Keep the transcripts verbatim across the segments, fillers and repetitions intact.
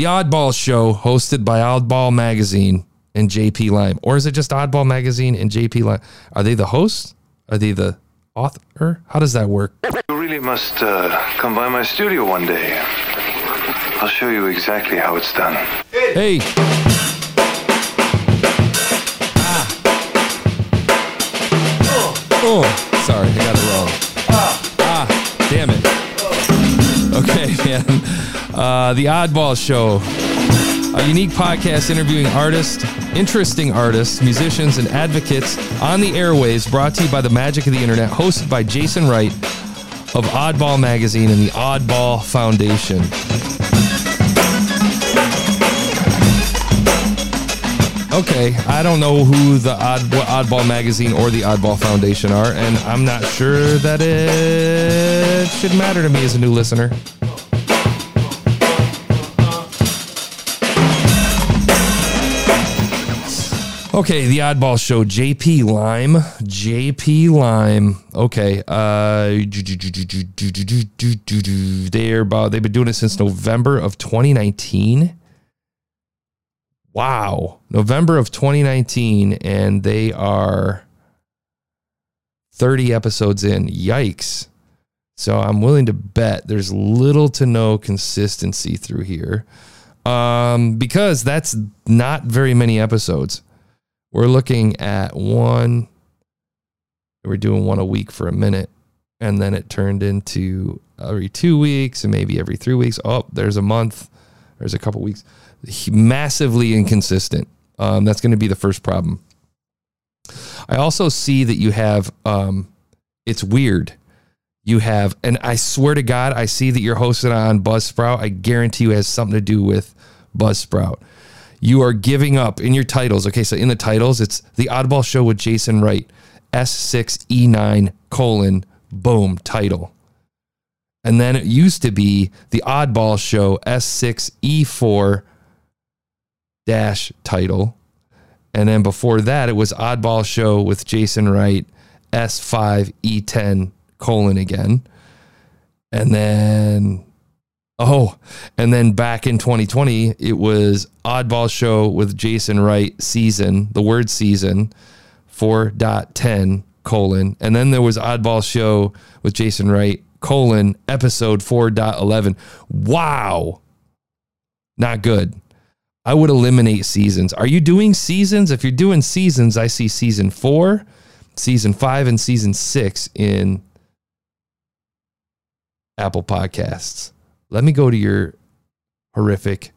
The Oddball Show, hosted by Oddball Magazine and J P Lime. Or is it just Oddball Magazine and J P Lime? Are they the hosts? Are they the author? How does that work? You really must uh, come by my studio one day. I'll show you exactly how it's done. Hey! Hey. Ah. Oh. Oh. Sorry, I got it wrong. Ah. Ah, damn it. Oh. Okay, man. Uh, the Oddball Show, a unique podcast interviewing artists, interesting artists, musicians, and advocates on the airwaves, brought to you by the magic of the internet, hosted by Jason Wright of Oddball Magazine and the Oddball Foundation. Okay, I don't know who the Odd, what Oddball Magazine or the Oddball Foundation are, and I'm not sure that it should matter to me as a new listener. Okay, the Oddball Show, J P Lime, J P Lime. Okay, uh, they're about, they've been doing it since November of twenty nineteen. Wow, November of twenty nineteen, and they are thirty episodes in. Yikes! So I'm willing to bet there's little to no consistency through here, um, because that's not very many episodes. We're looking at one, we're doing one a week for a minute, and then it turned into every two weeks and maybe every three weeks. Oh, there's a month, there's a couple weeks. Massively inconsistent. Um, that's going to be the first problem. I also see that you have, um, it's weird. You have, and I swear to God, I see that you're hosted on Buzzsprout. I guarantee you it has something to do with Buzzsprout. You are giving up in your titles. Okay, so in the titles, it's The Oddball Show with Jason Wright, S six E nine, colon, boom, title. And then it used to be The Oddball Show, S six E four, dash, title. And then before that, it was Oddball Show with Jason Wright, S five E ten, colon, again. And then... Oh, and then back in twenty twenty, it was Oddball Show with Jason Wright season, the word season, four point ten, colon. And then there was Oddball Show with Jason Wright, colon, episode four point eleven. Wow. Not good. I would eliminate seasons. Are you doing seasons? If you're doing seasons, I see season four, season five, and season six in Apple Podcasts. Let me go to your horrific,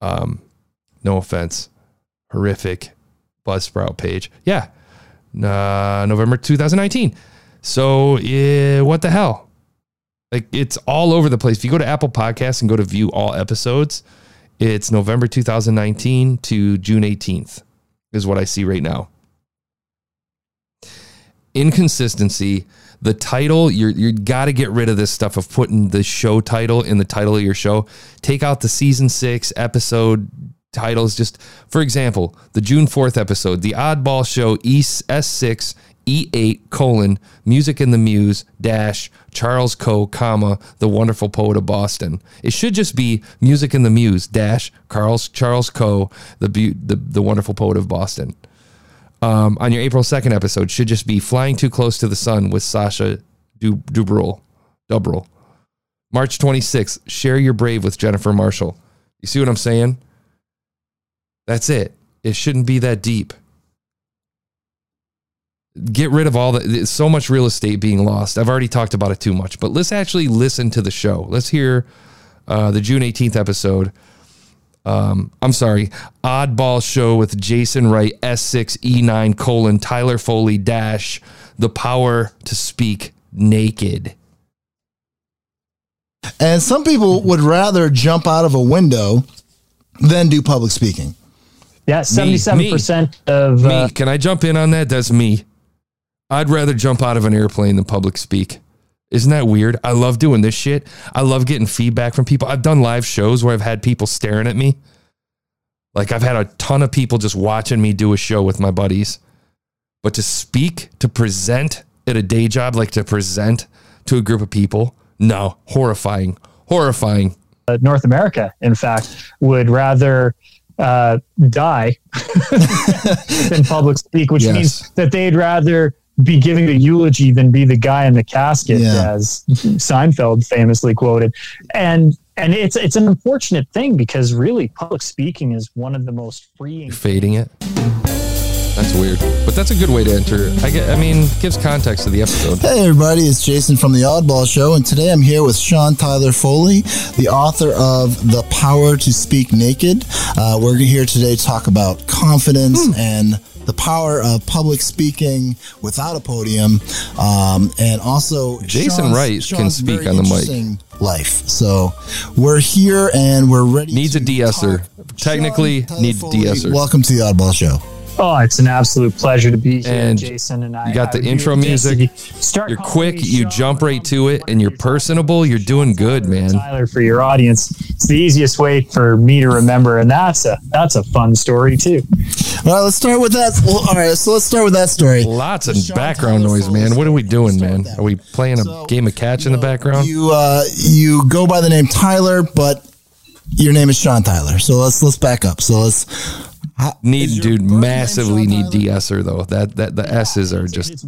um, no offense, horrific Buzzsprout page. Yeah, uh, November two thousand nineteen. So uh, what the hell? Like, it's all over the place. If you go to Apple Podcasts and go to view all episodes, it's November two thousand nineteen to June eighteenth is what I see right now. Inconsistency. The title, you're, you got to get rid of this stuff of putting the show title in the title of your show. Take out the season six episode titles. Just, for example, the June fourth episode, The Oddball Show, S six E eight, colon, Music and the Muse, dash, Charles Co, comma, The Wonderful Poet of Boston. It should just be Music and the Muse, dash, Charles, Charles Co, the, be- the, the Wonderful Poet of Boston. Um, on your April second episode, should just be Flying Too Close to the Sun with Sasha Dubrul. Dubrul. March twenty-sixth, Share Your Brave with Jennifer Marshall. You see what I'm saying? That's it. It shouldn't be that deep. Get rid of all the, so much real estate being lost. I've already talked about it too much, but let's actually listen to the show. Let's hear uh, the June eighteenth episode. Um, I'm sorry, Oddball Show with Jason Wright, S six E nine, colon, Tyler Foley, dash, The Power to Speak Naked. And some people would rather jump out of a window than do public speaking. Yeah, seventy-seven percent me. of... Uh, me. Can I jump in on that? That's me. I'd rather jump out of an airplane than public speak. Isn't that weird? I love doing this shit. I love getting feedback from people. I've done live shows where I've had people staring at me. Like, I've had a ton of people just watching me do a show with my buddies. But to speak, to present at a day job, like to present to a group of people, no, horrifying, horrifying. uh, North America, in fact, would rather uh, die than public speak, which yes. means that they'd rather be giving the eulogy than be the guy in the casket, yeah. as Seinfeld famously quoted. And and it's it's an unfortunate thing, because really public speaking is one of the most freeing. You're fading it. That's weird, but that's a good way to enter. I, get, I mean, gives context to the episode. Hey, everybody, it's Jason from the Oddball Show, and today I'm here with Sean Tyler Foley, the author of The Power to Speak Naked. Uh, we're here today to talk about confidence mm. and the power of public speaking without a podium, um, and also Jason Sean's, Wright Sean's can speak on the mic. Life. So we're here and we're ready. Needs to a de-esser. Technically, need de-esser. Welcome to the Oddball Show. Oh, it's an absolute pleasure to be here, and Jason. And I you got the intro music. You start you're quick. You jump right to it, and you're personable. You're doing good, man. Tyler, for your audience, it's the easiest way for me to remember, and that's a that's a fun story too. Well, let's start with that. Well, all right, so let's start with that story. Lots of background noise, man. What are we doing, man? Are we playing a game of catch in the background? You uh, you go by the name Tyler, but your name is Sean Tyler. So let's let's back up. So let's. Need dude massively need de-esser though. That that the yeah, S's are just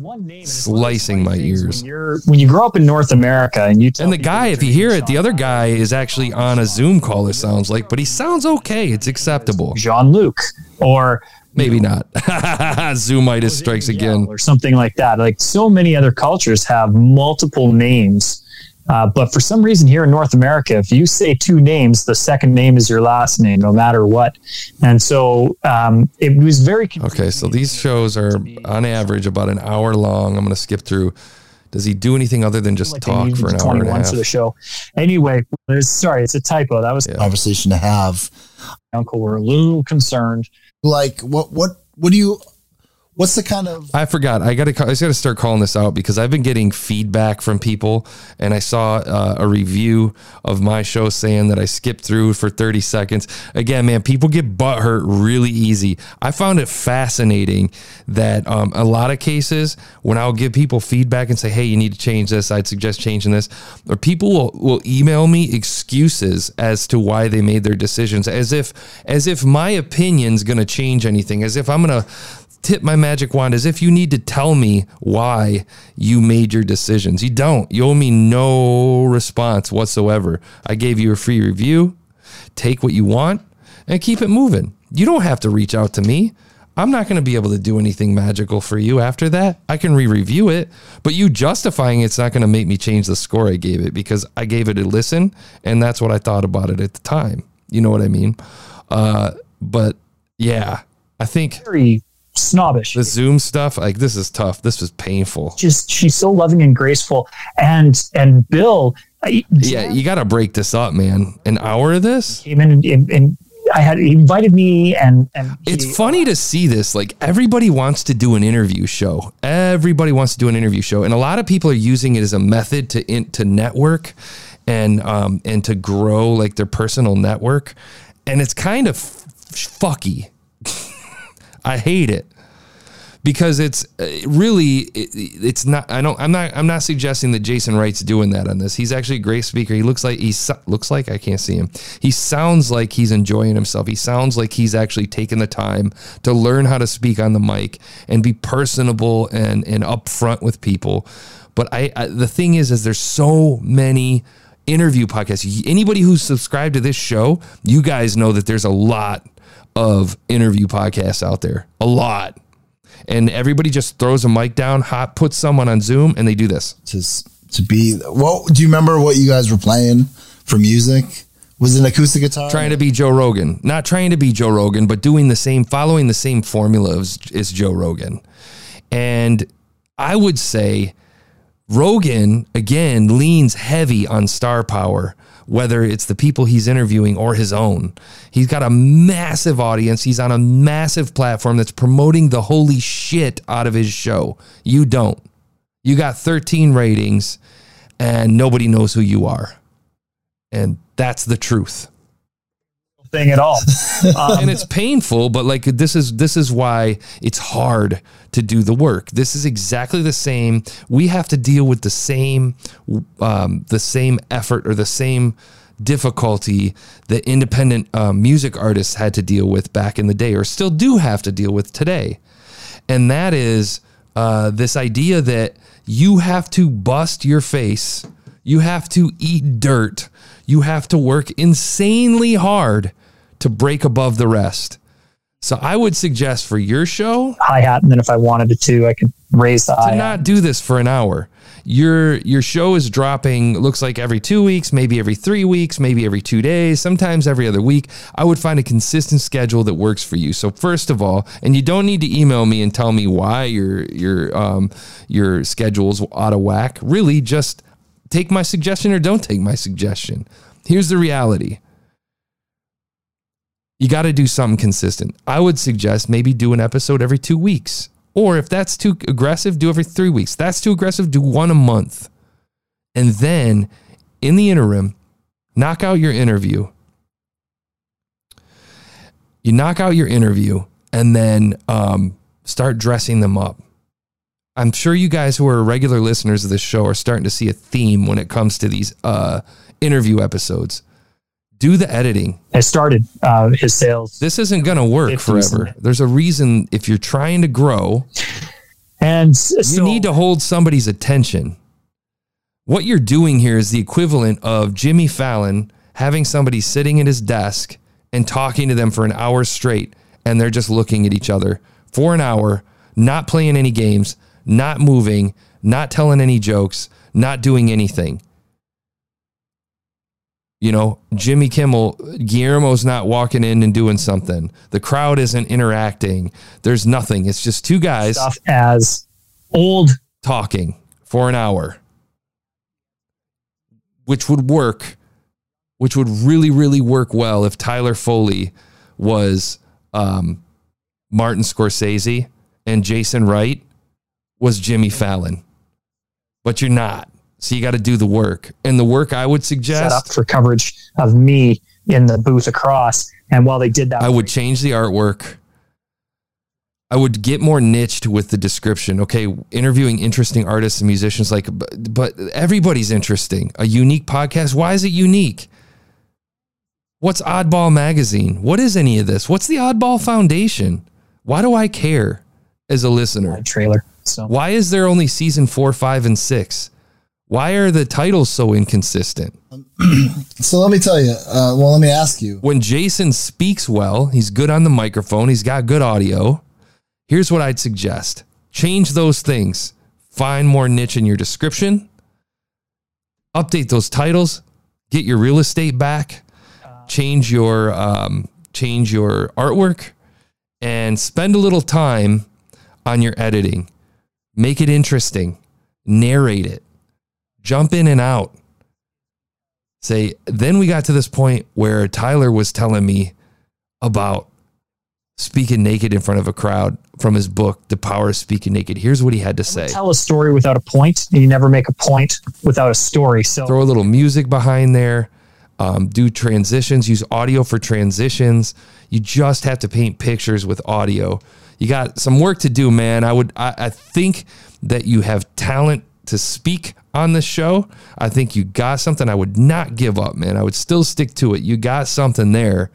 slicing my ears. When, you're, when you grow up in North America and you tell and the guy, if you hear it, the other guy is actually on a Zoom call. It sounds like, but he sounds okay. It's acceptable. Jean-Luc or maybe not. Zoomitis strikes again, or something like that. Like so many other cultures have multiple names. Uh, but for some reason here in North America, if you say two names, the second name is your last name, no matter what. And so um, it was very confusing. Okay, so these shows are on average about an hour long. I'm going to skip through. Does he do anything other than just like talk for an hour and a half? To the show. Anyway, sorry, it's a typo. That was yeah. a conversation to have. My uncle, we're a little concerned. Like, what? What? What do you... What's the kind of... I forgot. I got to I got to start calling this out because I've been getting feedback from people, and I saw uh, a review of my show saying that I skipped through for thirty seconds. Again, man, people get butthurt really easy. I found it fascinating that um, a lot of cases when I'll give people feedback and say, hey, you need to change this, I'd suggest changing this, or people will, will email me excuses as to why they made their decisions, as if, as if my opinion's going to change anything, as if I'm going to... tip my magic wand, as if you need to tell me why you made your decisions. You don't. You owe me no response whatsoever. I gave you a free review. Take what you want and keep it moving. You don't have to reach out to me. I'm not going to be able to do anything magical for you after that. I can re-review it, but you justifying it's not going to make me change the score I gave it, because I gave it a listen and that's what I thought about it at the time. You know what I mean? Uh, but yeah, I think... snobbish. The Zoom stuff, like this is tough. This was painful. Just she's so loving and graceful, and and Bill. I, yeah, you got to break this up, man. An hour of this. Came in and, and, and I had he invited me, and and he, it's funny to see this. Like everybody wants to do an interview show. Everybody wants to do an interview show, and a lot of people are using it as a method to in, to network, and um and to grow like their personal network, and it's kind of fucky. I hate it because it's really, it, it's not, I don't, I'm not, I'm not suggesting that Jason Wright's doing that on this. He's actually a great speaker. He looks like, he so, looks like, I can't see him. He sounds like he's enjoying himself. He sounds like he's actually taking the time to learn how to speak on the mic and be personable and, and upfront with people. But I, I the thing is, is there's so many interview podcasts. Anybody who's subscribed to this show, you guys know that there's a lot of interview podcasts out there, a lot, and everybody just throws a mic down, hot, puts someone on Zoom, and they do this to, to be well. Do you remember what you guys were playing for music? Was it an acoustic guitar? Trying to be Joe Rogan, not trying to be Joe Rogan, but doing the same, following the same formula as, as Joe Rogan. And I would say Rogan again leans heavy on star power, whether it's the people he's interviewing or his own. He's got a massive audience. He's on a massive platform that's promoting the holy shit out of his show. You don't. You got thirteen ratings and nobody knows who you are. And that's the truth. Thing at all. Um, and it's painful, but like this is this is why it's hard to do the work. This is exactly the same. We have to deal with the same um, the same effort or the same difficulty that independent uh, music artists had to deal with back in the day, or still do have to deal with today. And that is uh, this idea that you have to bust your face, you have to eat dirt, you have to work insanely hard to break above the rest. So I would suggest for your show, hi-hat, and then if I wanted to, I could raise the hi-hat. To not do this for an hour. Your your show is dropping, looks like every two weeks, maybe every three weeks, maybe every two days, sometimes every other week. I would find a consistent schedule that works for you. So first of all, and you don't need to email me and tell me why your your um your schedule's out of whack. Really, just take my suggestion or don't take my suggestion. Here's the reality. You got to do something consistent. I would suggest maybe do an episode every two weeks. Or if that's too aggressive, do every three weeks. That's too aggressive, do one a month. And then in the interim, knock out your interview. You knock out your interview and then um, start dressing them up. I'm sure you guys who are regular listeners of this show are starting to see a theme when it comes to these uh, interview episodes. Do the editing. I started uh, his sales. This isn't going to work forever. There's a reason if you're trying to grow, and so, you need to hold somebody's attention. What you're doing here is the equivalent of Jimmy Fallon having somebody sitting at his desk and talking to them for an hour straight, and they're just looking at each other for an hour, not playing any games, not moving, not telling any jokes, not doing anything. You know, Jimmy Kimmel, Guillermo's not walking in and doing something. The crowd isn't interacting. There's nothing. It's just two guys stuff as old talking for an hour, which would work, which would really, really work well if Tyler Foley was um, Martin Scorsese and Jason Wright was Jimmy Fallon. But you're not. So you got to do the work, and the work I would suggest set up for coverage of me in the booth across. And while they did that, I would change the artwork. I would get more niched with the description. Okay. Interviewing interesting artists and musicians, like, but, but everybody's interesting. A unique podcast. Why is it unique? What's Oddball Magazine? What is any of this? What's the Oddball Foundation? Why do I care as a listener? Trailer. So why is there only season four, five, and six? Why are the titles so inconsistent? So let me tell you. Uh, well, let me ask you. When Jason speaks well, he's good on the microphone. He's got good audio. Here's what I'd suggest. Change those things. Find more niche in your description. Update those titles. Get your real estate back. Change your, um, change your artwork. And spend a little time on your editing. Make it interesting. Narrate it. Jump in and out. Say, then we got to this point where Tyler was telling me about speaking naked in front of a crowd from his book, The Power of Speaking Naked. Here's what he had to say. Tell a story without a point. You never make a point without a story. So throw a little music behind there. Um, do transitions. Use audio for transitions. You just have to paint pictures with audio. You got some work to do, man. I would. I, I think that you have talent to speak on this show. I think you got something. I would not give up, man. I would still stick to it. You got something there.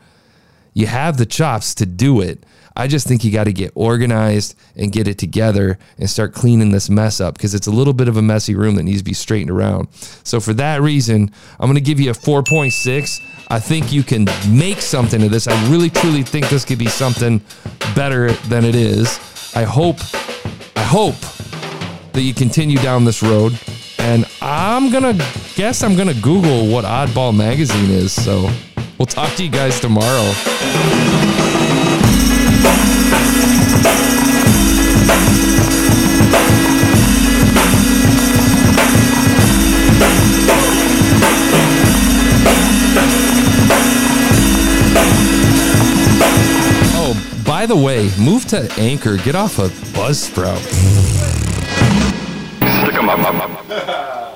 You have the chops to do it. I just think you got to get organized and get it together and start cleaning this mess up, because it's a little bit of a messy room that needs to be straightened around. So for that reason, I'm going to give you a four point six. I think you can make something of this. I really, truly think this could be something better than it is. I hope, I hope that you continue down this road. And I'm going to guess I'm going to Google what Oddball Magazine is. So we'll talk to you guys tomorrow. Oh, by the way, move to Anchor. Get off of Buzzsprout. Stick 'em up, up, up.